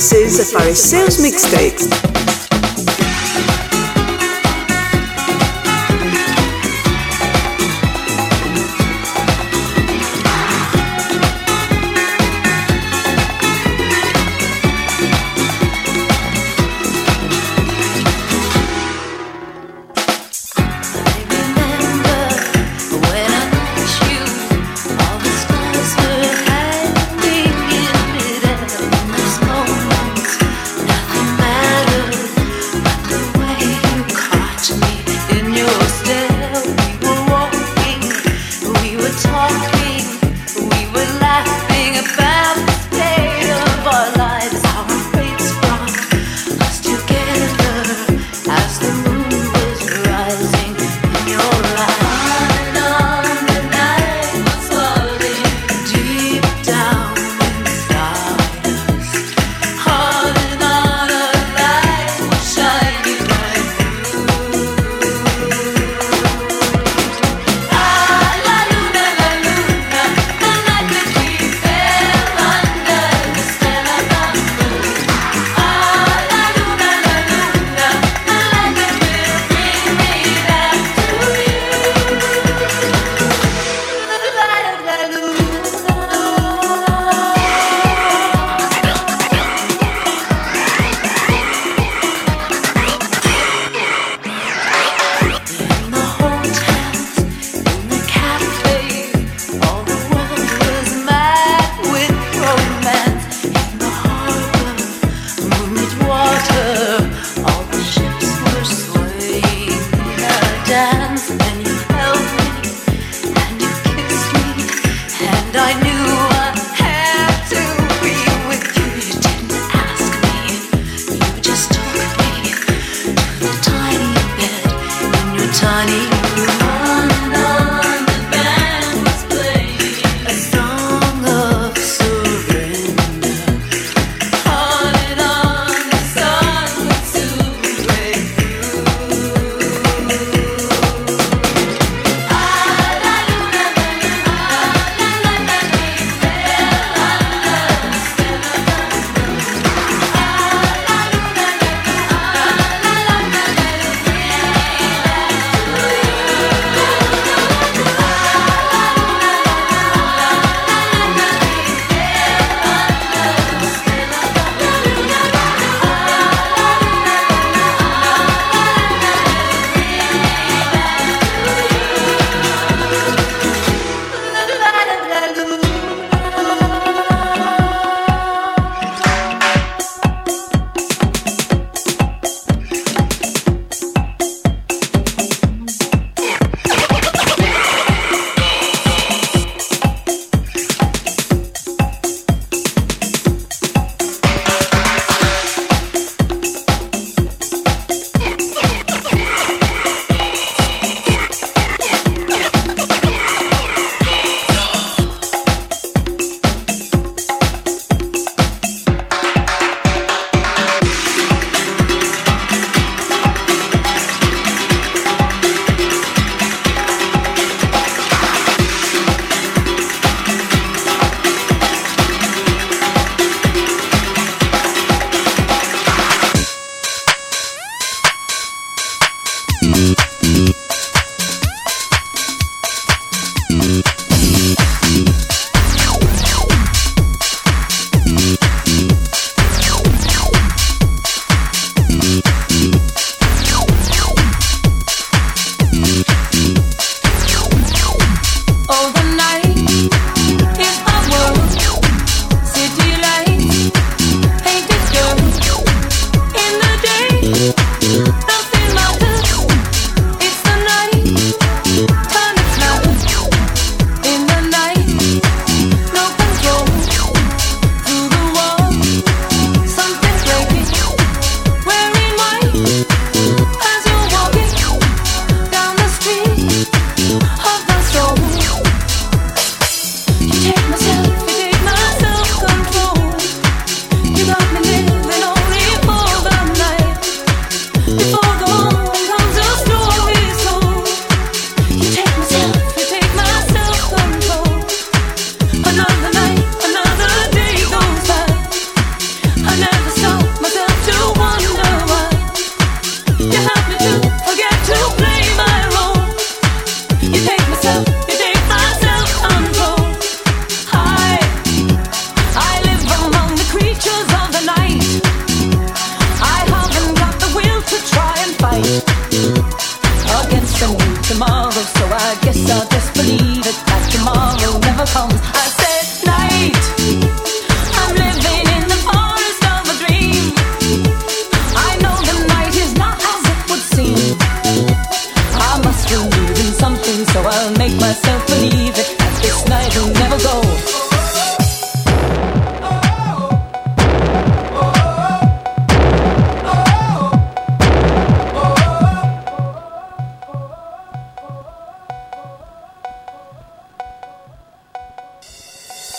This is the Phariseus Mixtape.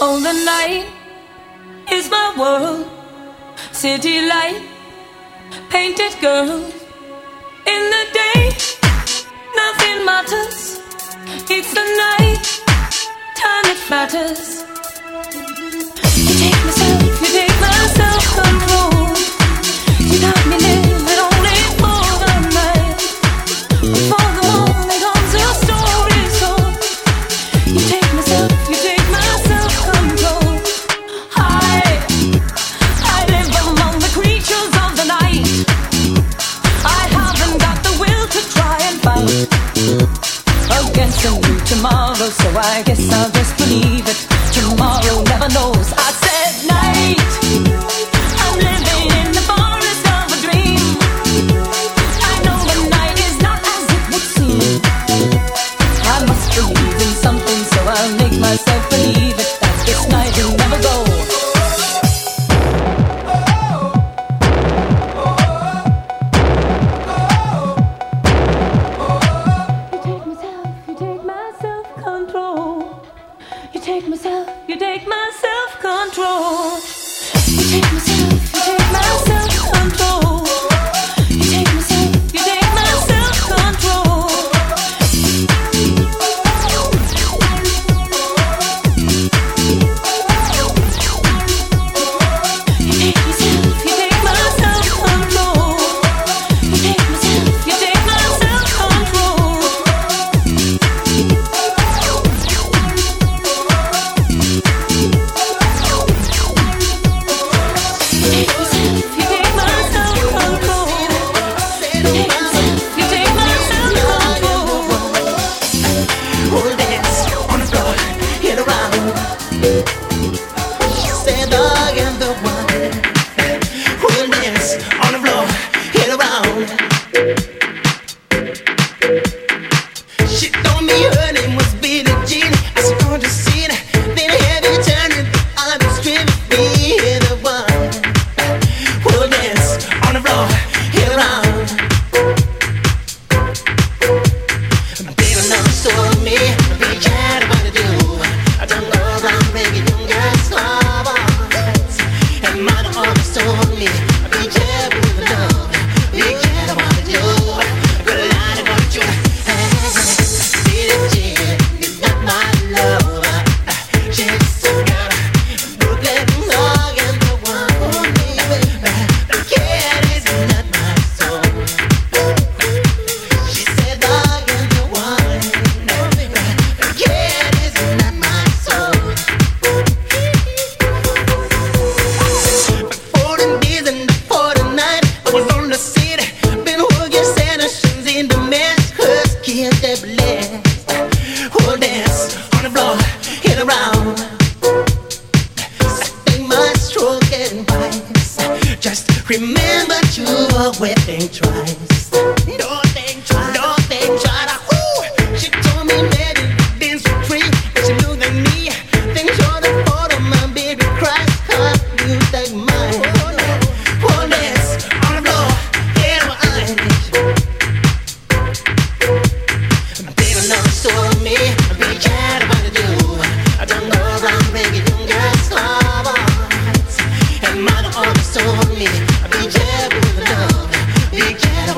Oh, the night is my world. City light, painted girl. In the day, nothing matters. It's the night, time it matters. You take myself control. You got me living only for the night. For the morning comes your story, so you take myself. Against a new tomorrow, so I guess I'll just believe it. Tomorrow never knows. I said night. I'm living in the forest of a dream. I know the night is not as it would seem. I must believe in something, so I'll make myself believe it. That this night will never go. Be careful.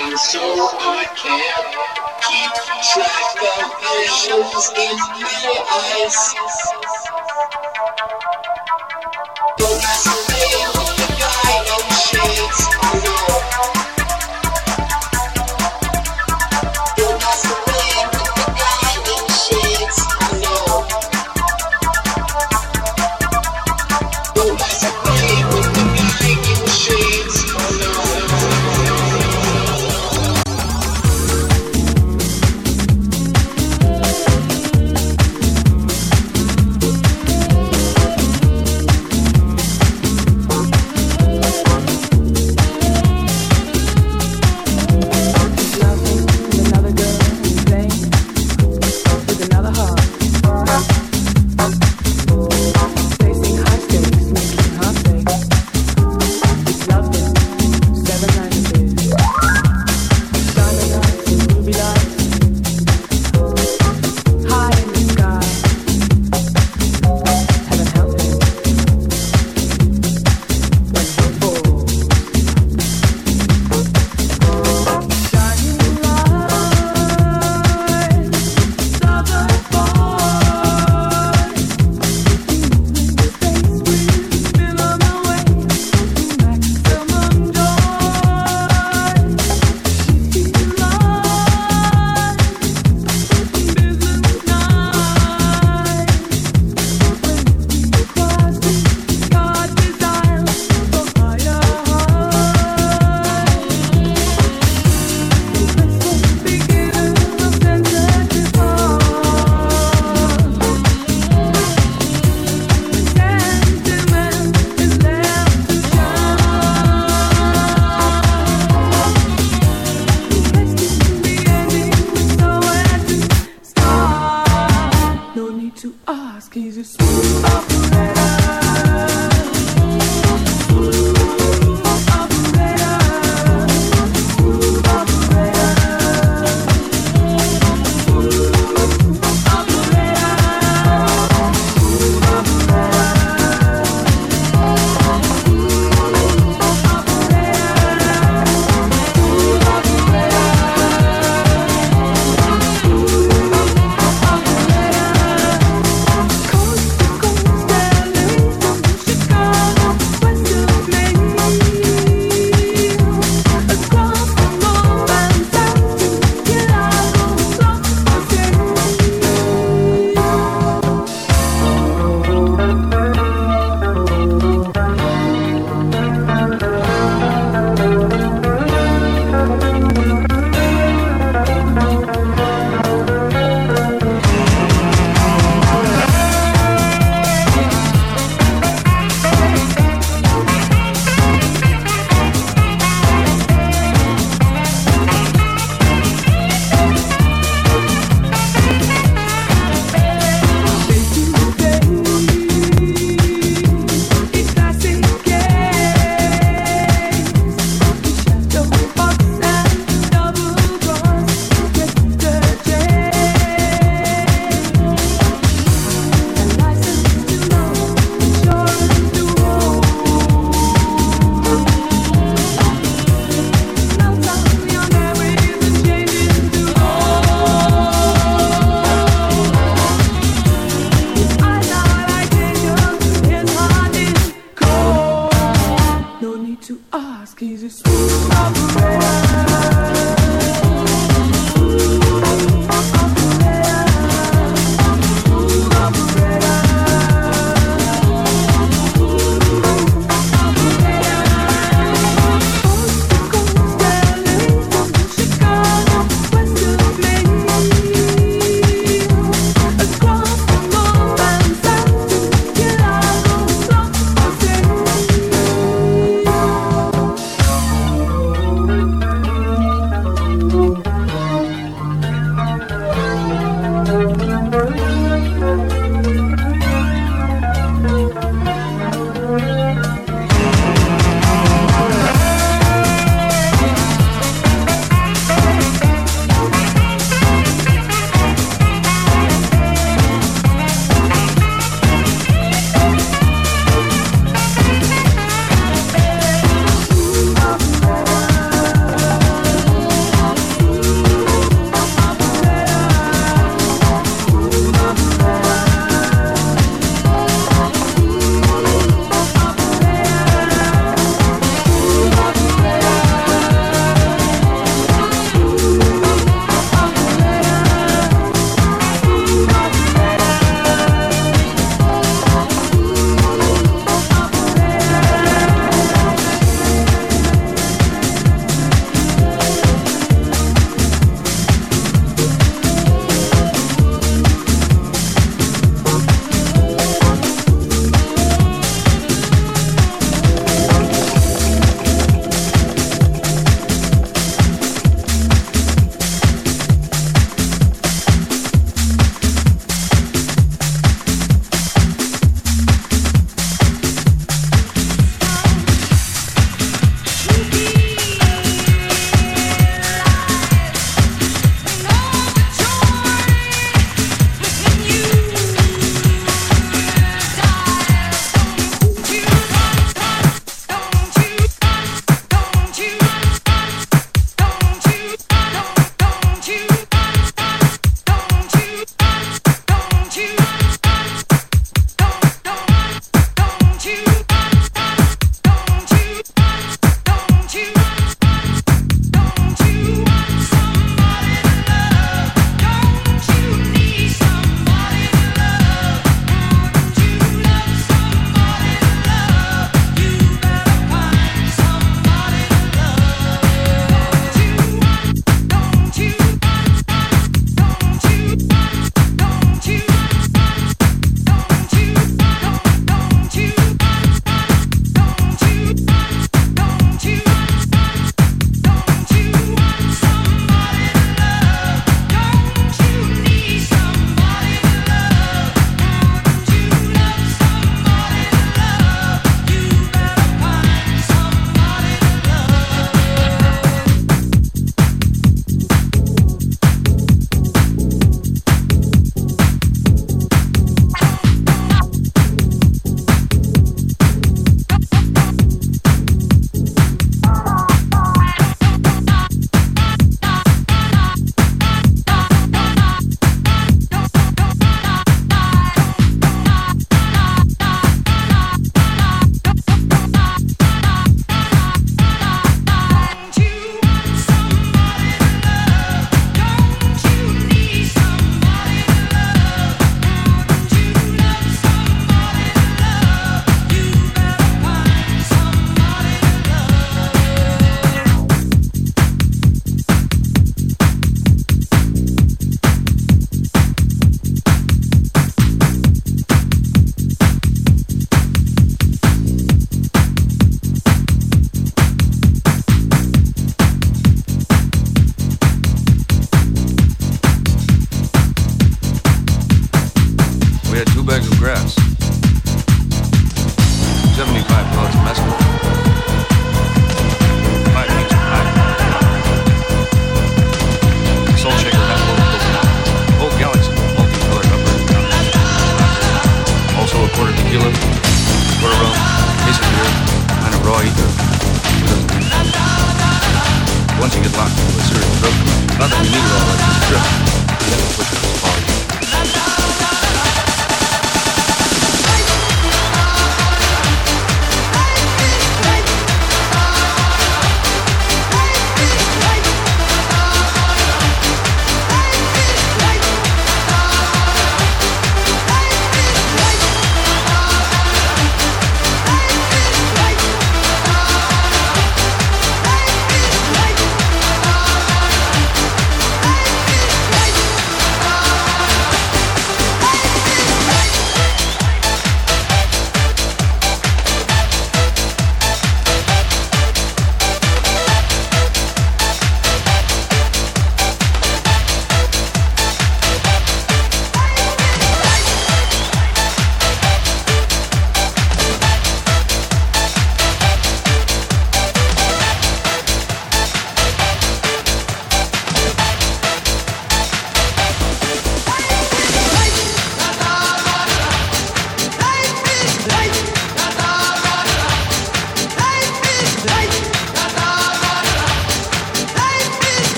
mind, so I can keep track of visions in my eyes. Don't mess around with the guy in shades, I know. Don't mess around with the guy in shades, I know. Don't mess around with the guy in shades, I know. raw ego. Once you get locked into a serious drug problem, not that you need it all like this trip, you have to push it as far as you can.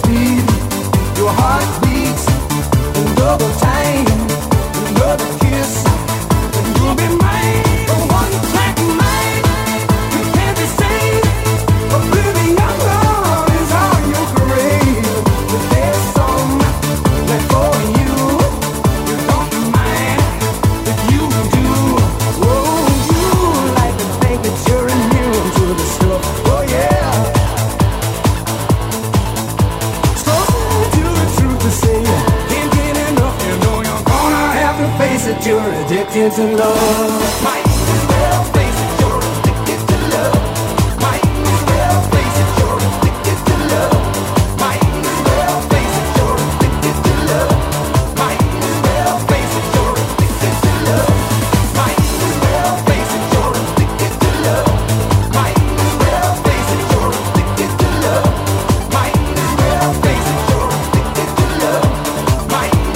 Speed. you're addicted to love. Might as well face it, you're addicted to love. Might as well face it, you're addicted to love. Might as well face it, you're addicted to love. Might as well face it, you're addicted to love. Might as well face it, you're addicted to love. Might as well face it, you're addicted to love. Might as well face it, you're addicted to love.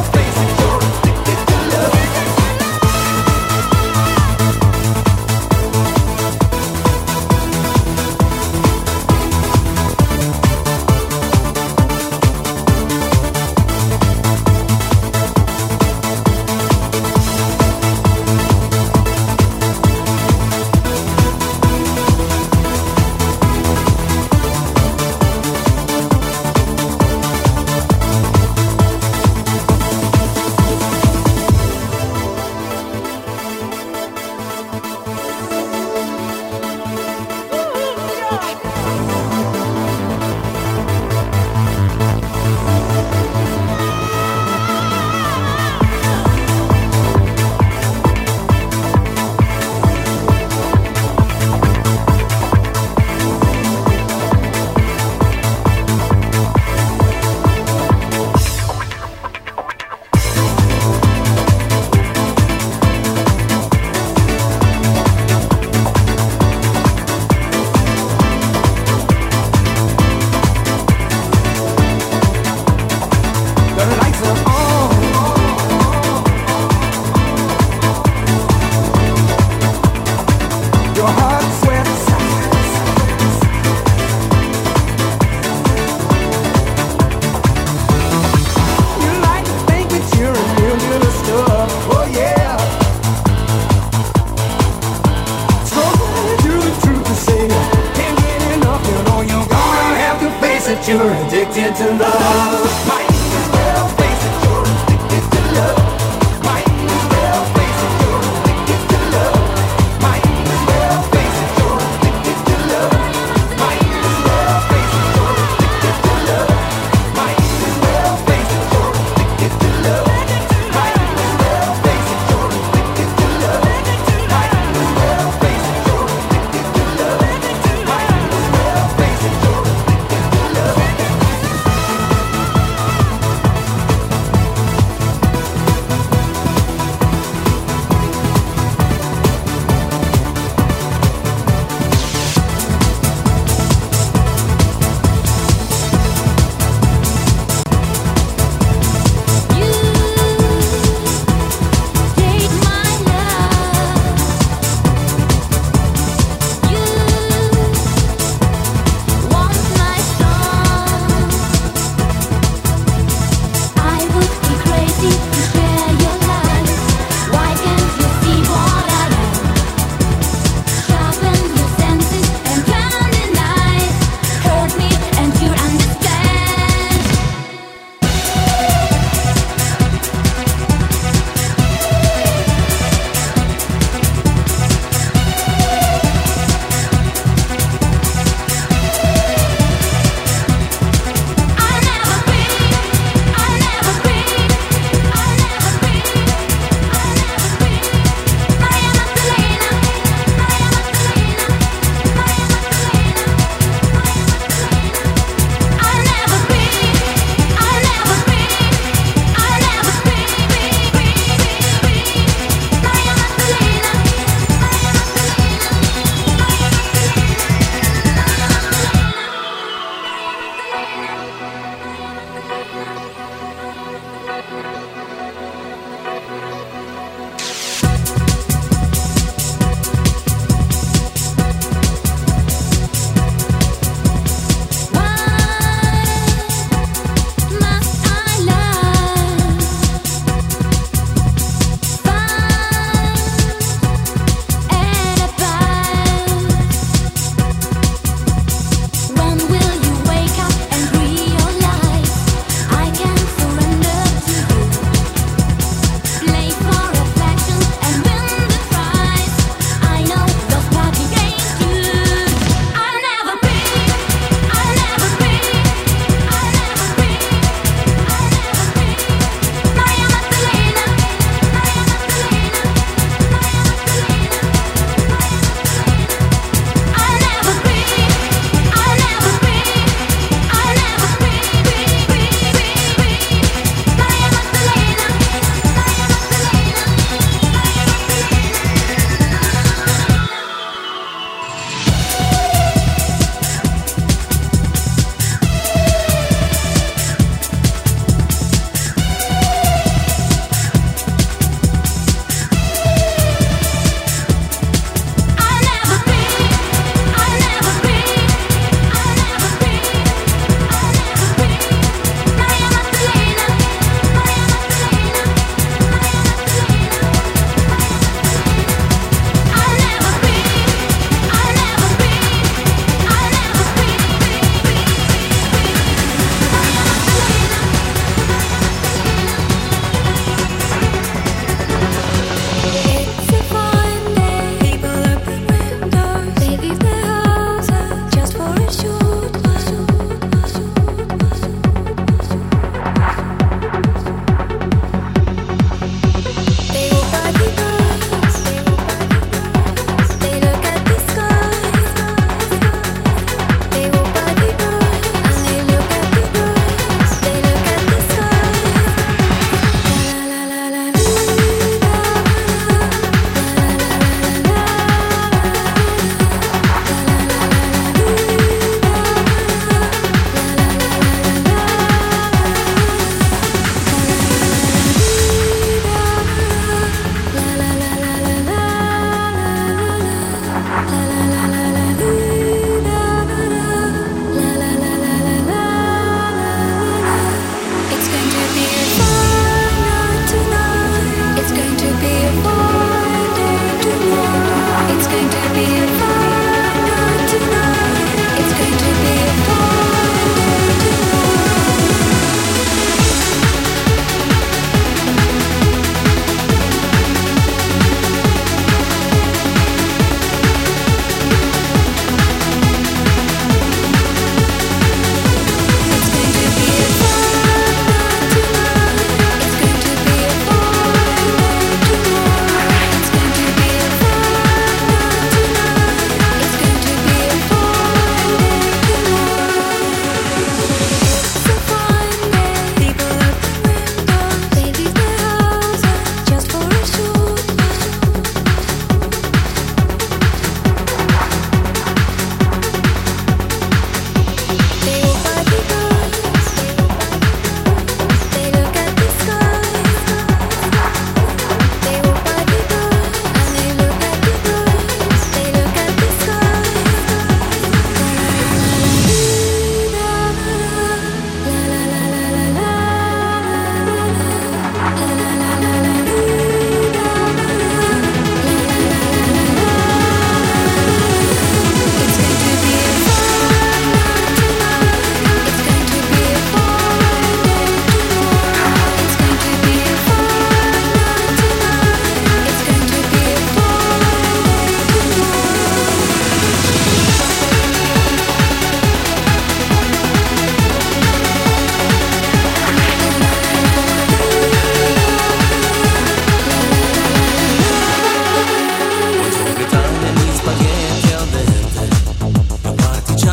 Might as well face it, you're addicted to love. The lights are on. Your heart sweats. You like to think that you're a real little stuff. Oh yeah. Struggling to the truth to say can't get enough. You know you're gonna have to face it. You're addicted to love.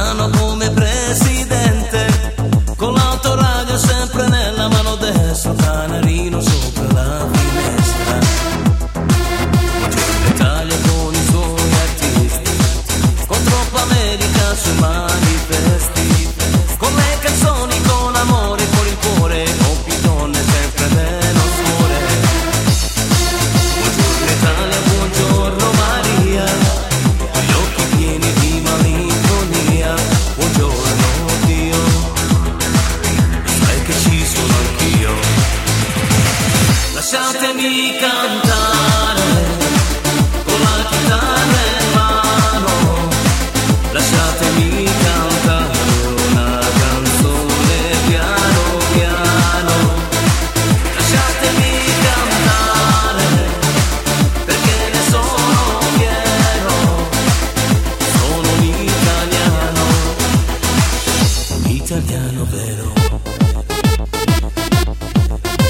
Milano come presidente, con l'autoradio sempre nella mano destra, canarino sopra la finestra. Buongiorno Italia con i suoi artisti, con troppa America sui manifesti, con le canzoni, con amore, con il cuore, con pitone sempre dello scuore. Buongiorno Italia, buongiorno Maria, con gli occhi pieni di malinconia. Buongiorno Dio, sai che ci sono anch'io. Lasciatemi cantare con la chitarra in mano, lasciatemi cantare una canzone piano piano, lasciatemi cantare perché ne sono fiero, sono un italiano, italiano vero.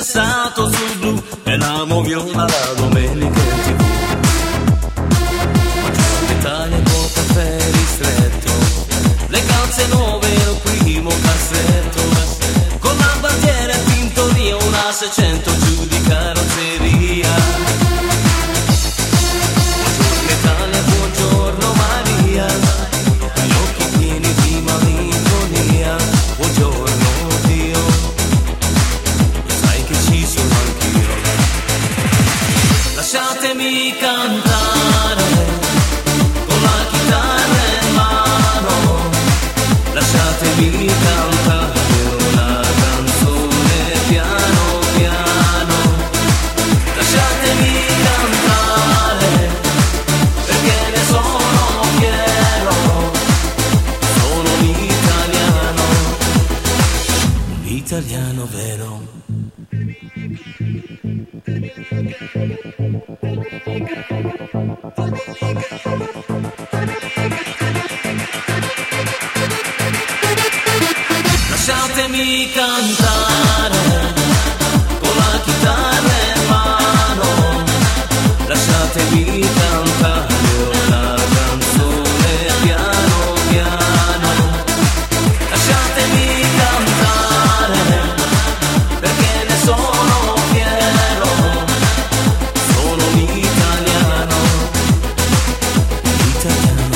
Stato sul blu e la moviola la domenica in TV. Buongiorno Italia col caffè ristretto, le calze nuove il primo cassetto, con la bandiera in tintoria, una 600 giù di carrozzeria. Buongiorno Italia, buongiorno Maria, gli occhi pieni di malinconia. Buongiorno lasciatemi cantare con la chitarra in mano, lasciatemi cantare una canzone piano piano, lasciatemi cantare perché ne sono fiero, sono un italiano, un italiano vero. Lasciatemi cantare con la chitarra in mano, lasciatemi cantare una canzone piano piano, lasciatemi cantare perché ne sono fiero, sono un italiano, italiano.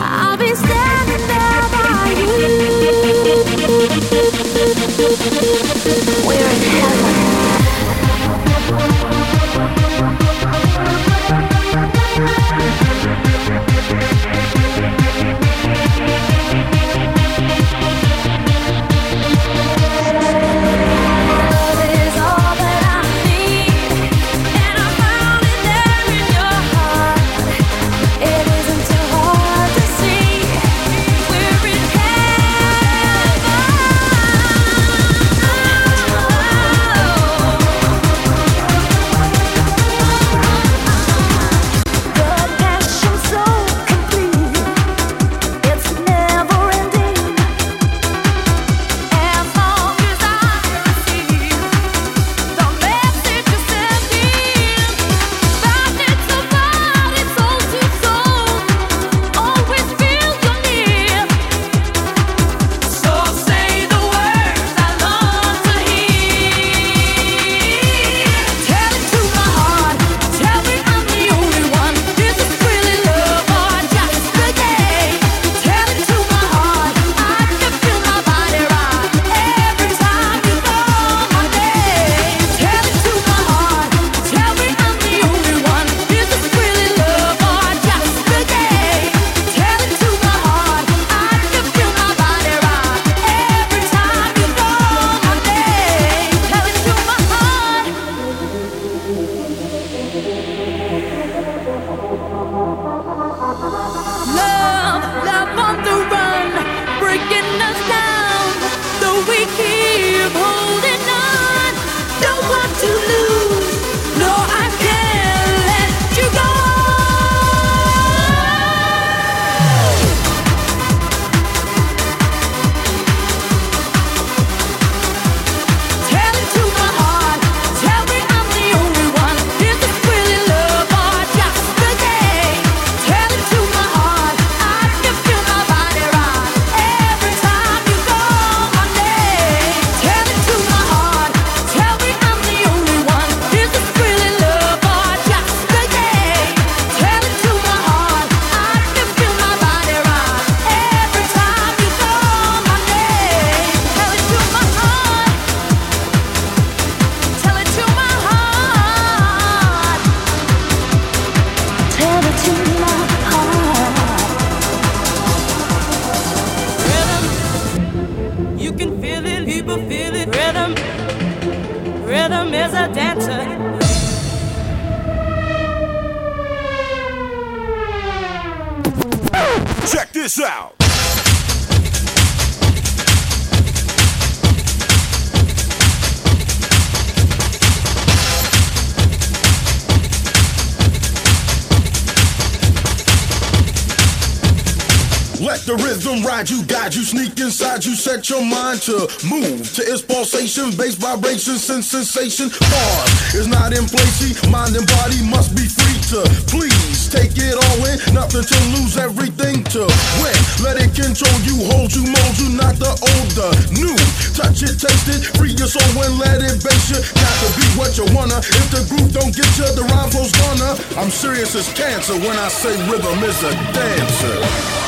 I'll be standing there by you. We're in set your mind to move to its pulsation, bass vibration, sensation. Pause is not in place. Mind and body must be free to please take it all in. Nothing to lose, everything to win. Let it control you, hold you, mold you. Not the old, the new. Touch it, taste it, free your soul and let it base you. Got to be what you wanna. If the groove don't get you, the rhyme flow's gonna. I'm serious as cancer when I say rhythm is a dancer.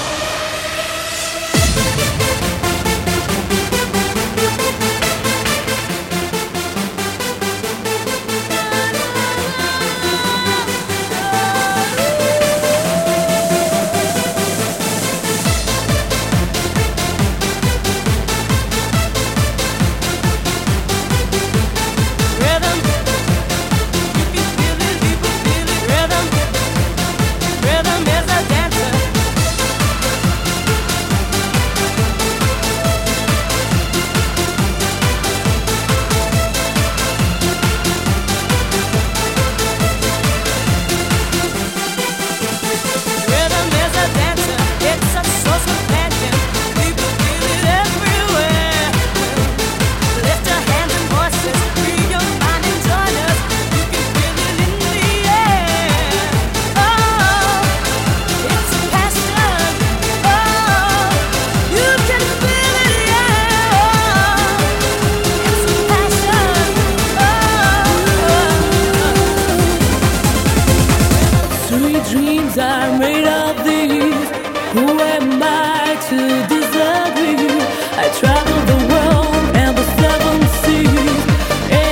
am I to disagree? I travel the world and the seven seas.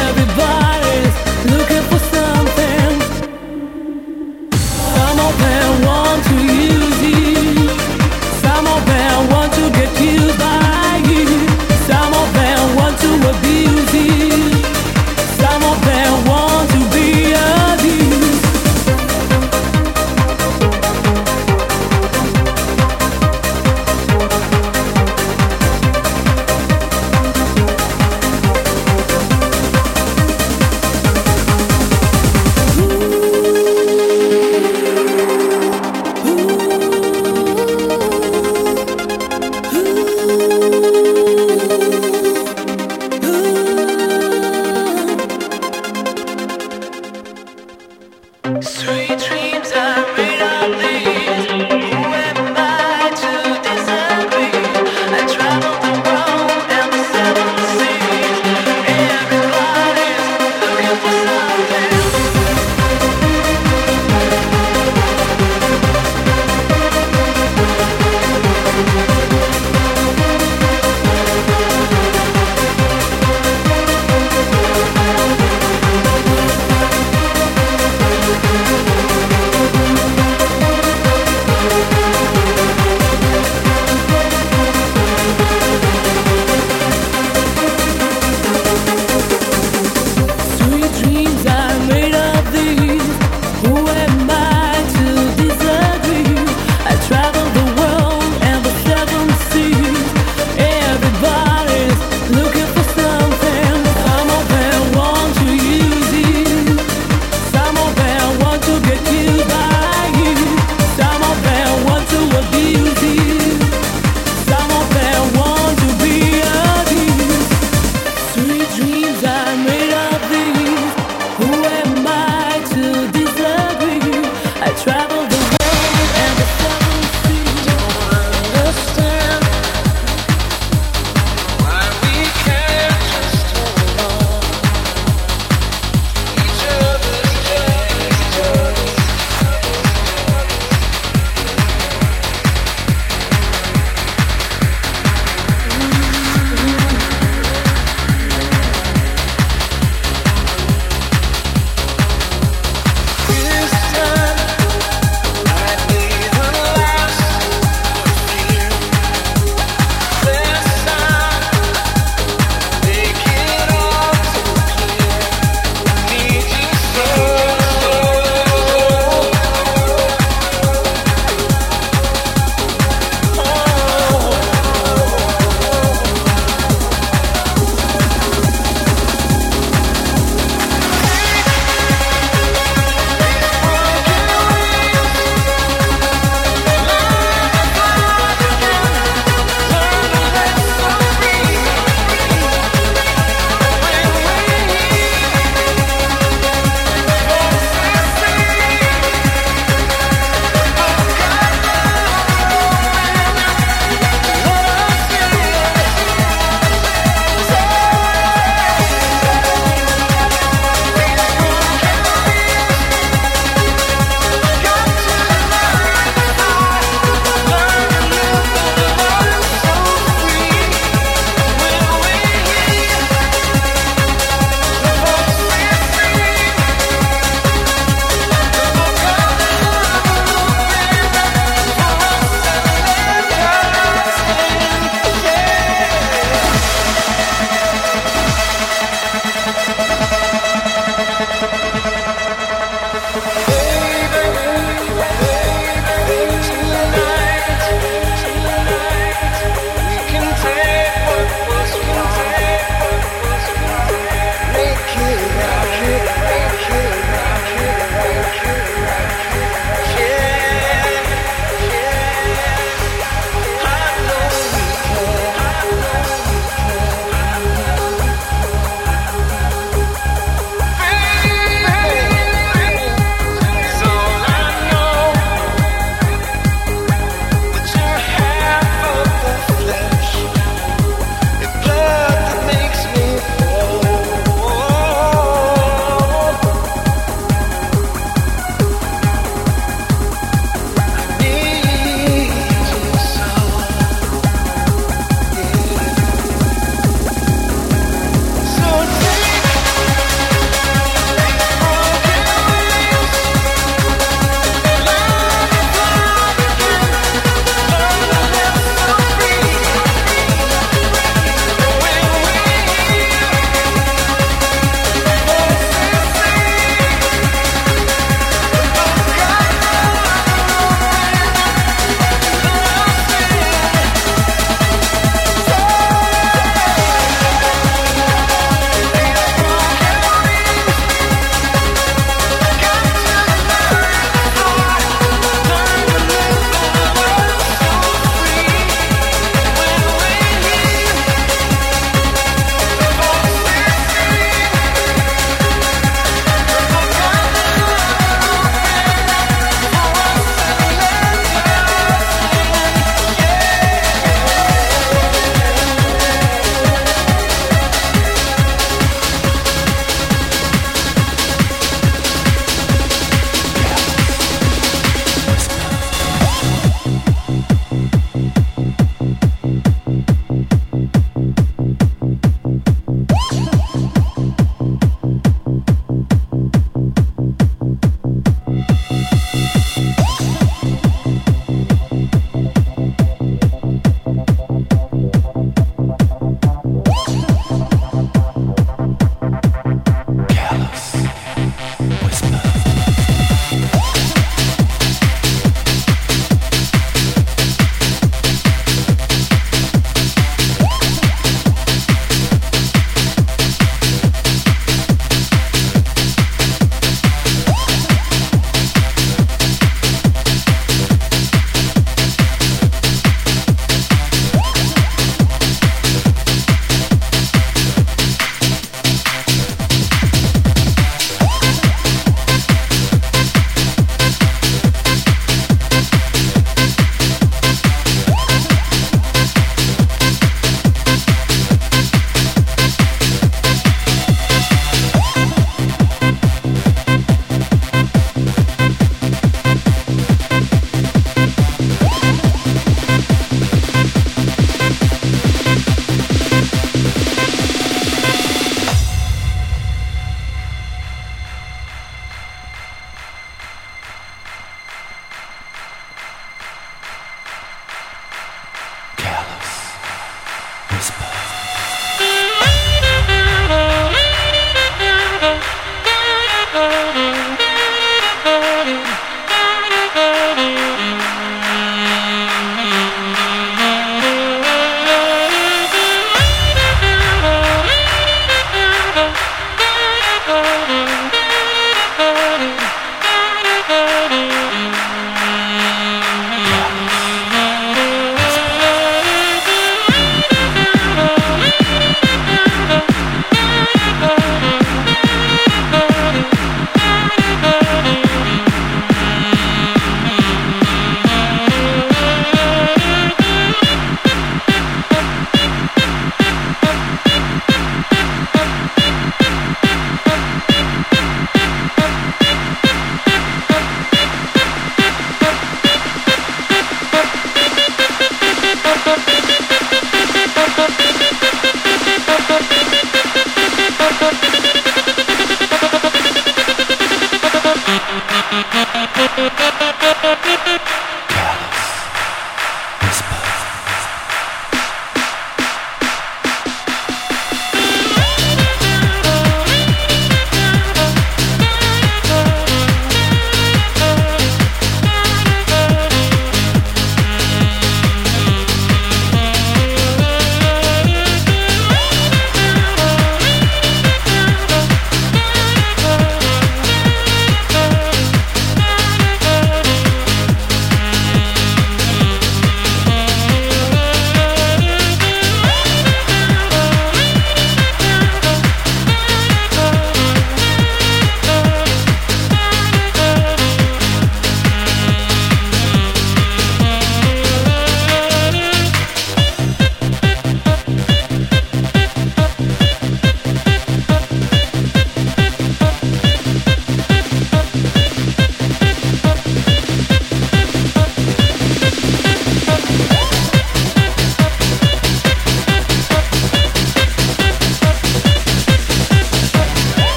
Everybody's looking for something. Some of them want to use you. Some of them want to get used by you. Some of them want to abuse you. Some of them want to be abused.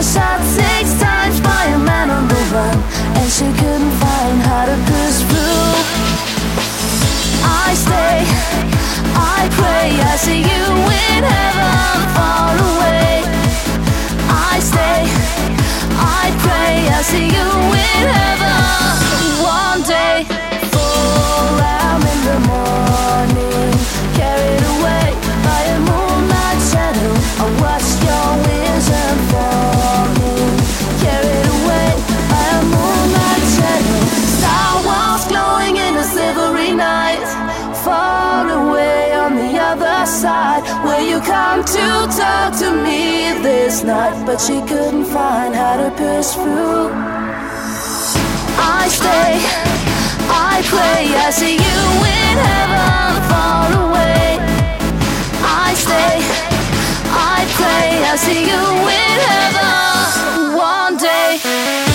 was shot 6 times by a man on the run, and she couldn't find how to push through. I stay, I pray, I see you in heaven far away. I stay, I pray, I see you in heaven one day. 4 a.m. in the morning, carried away by a moonlight shadow, I watched your vision falling, carried away by a moonlight shadow. Star was glowing in a silvery night, far away on the other side. Will you come to talk to me this night? But she couldn't find how to push through. I stay, I pray, I see you in heaven far away. I stay, I pray, I see you in heaven one day.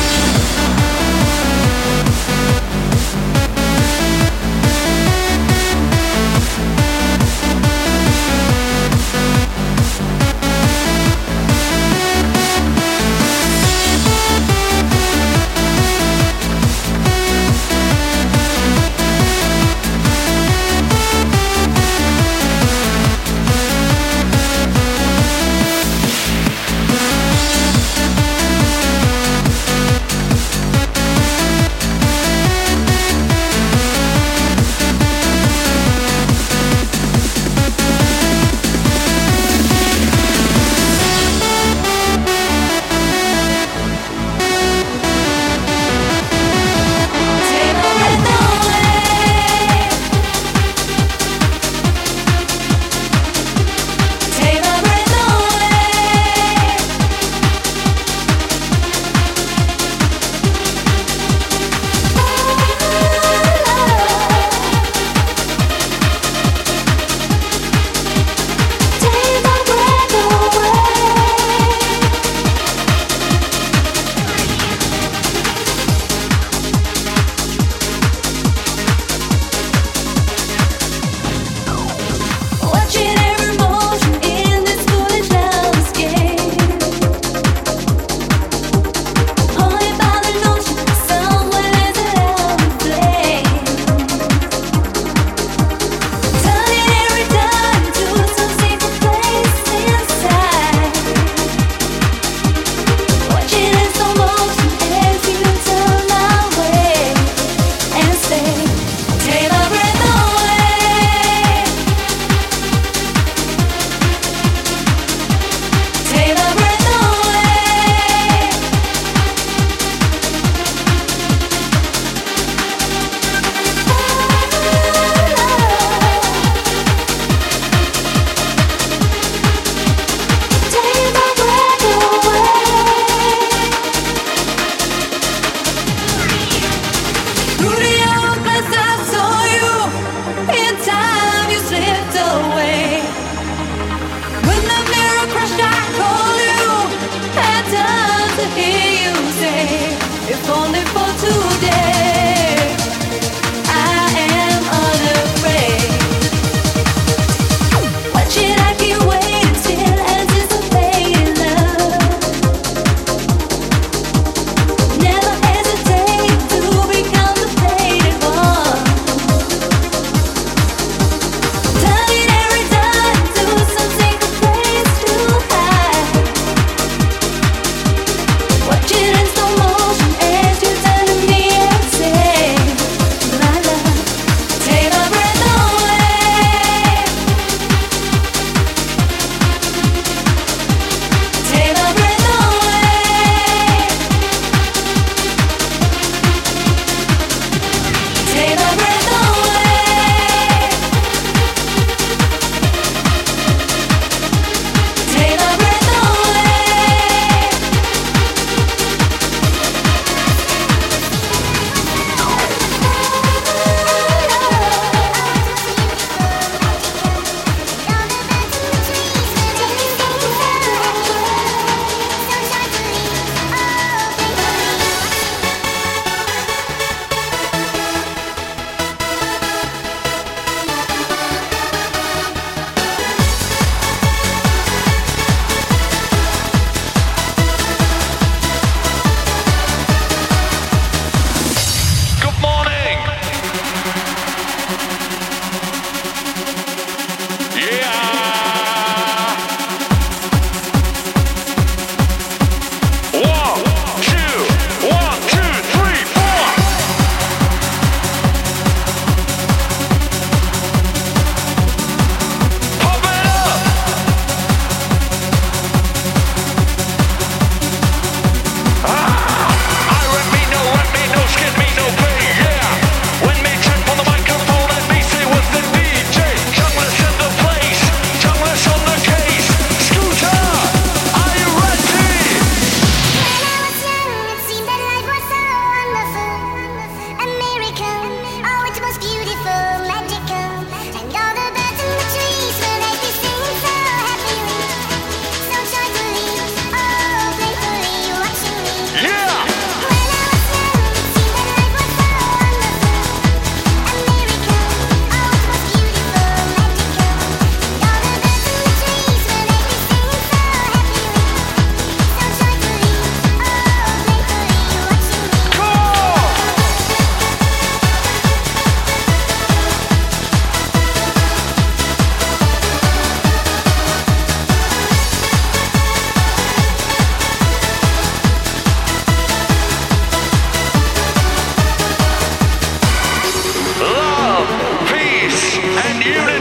Beautiful.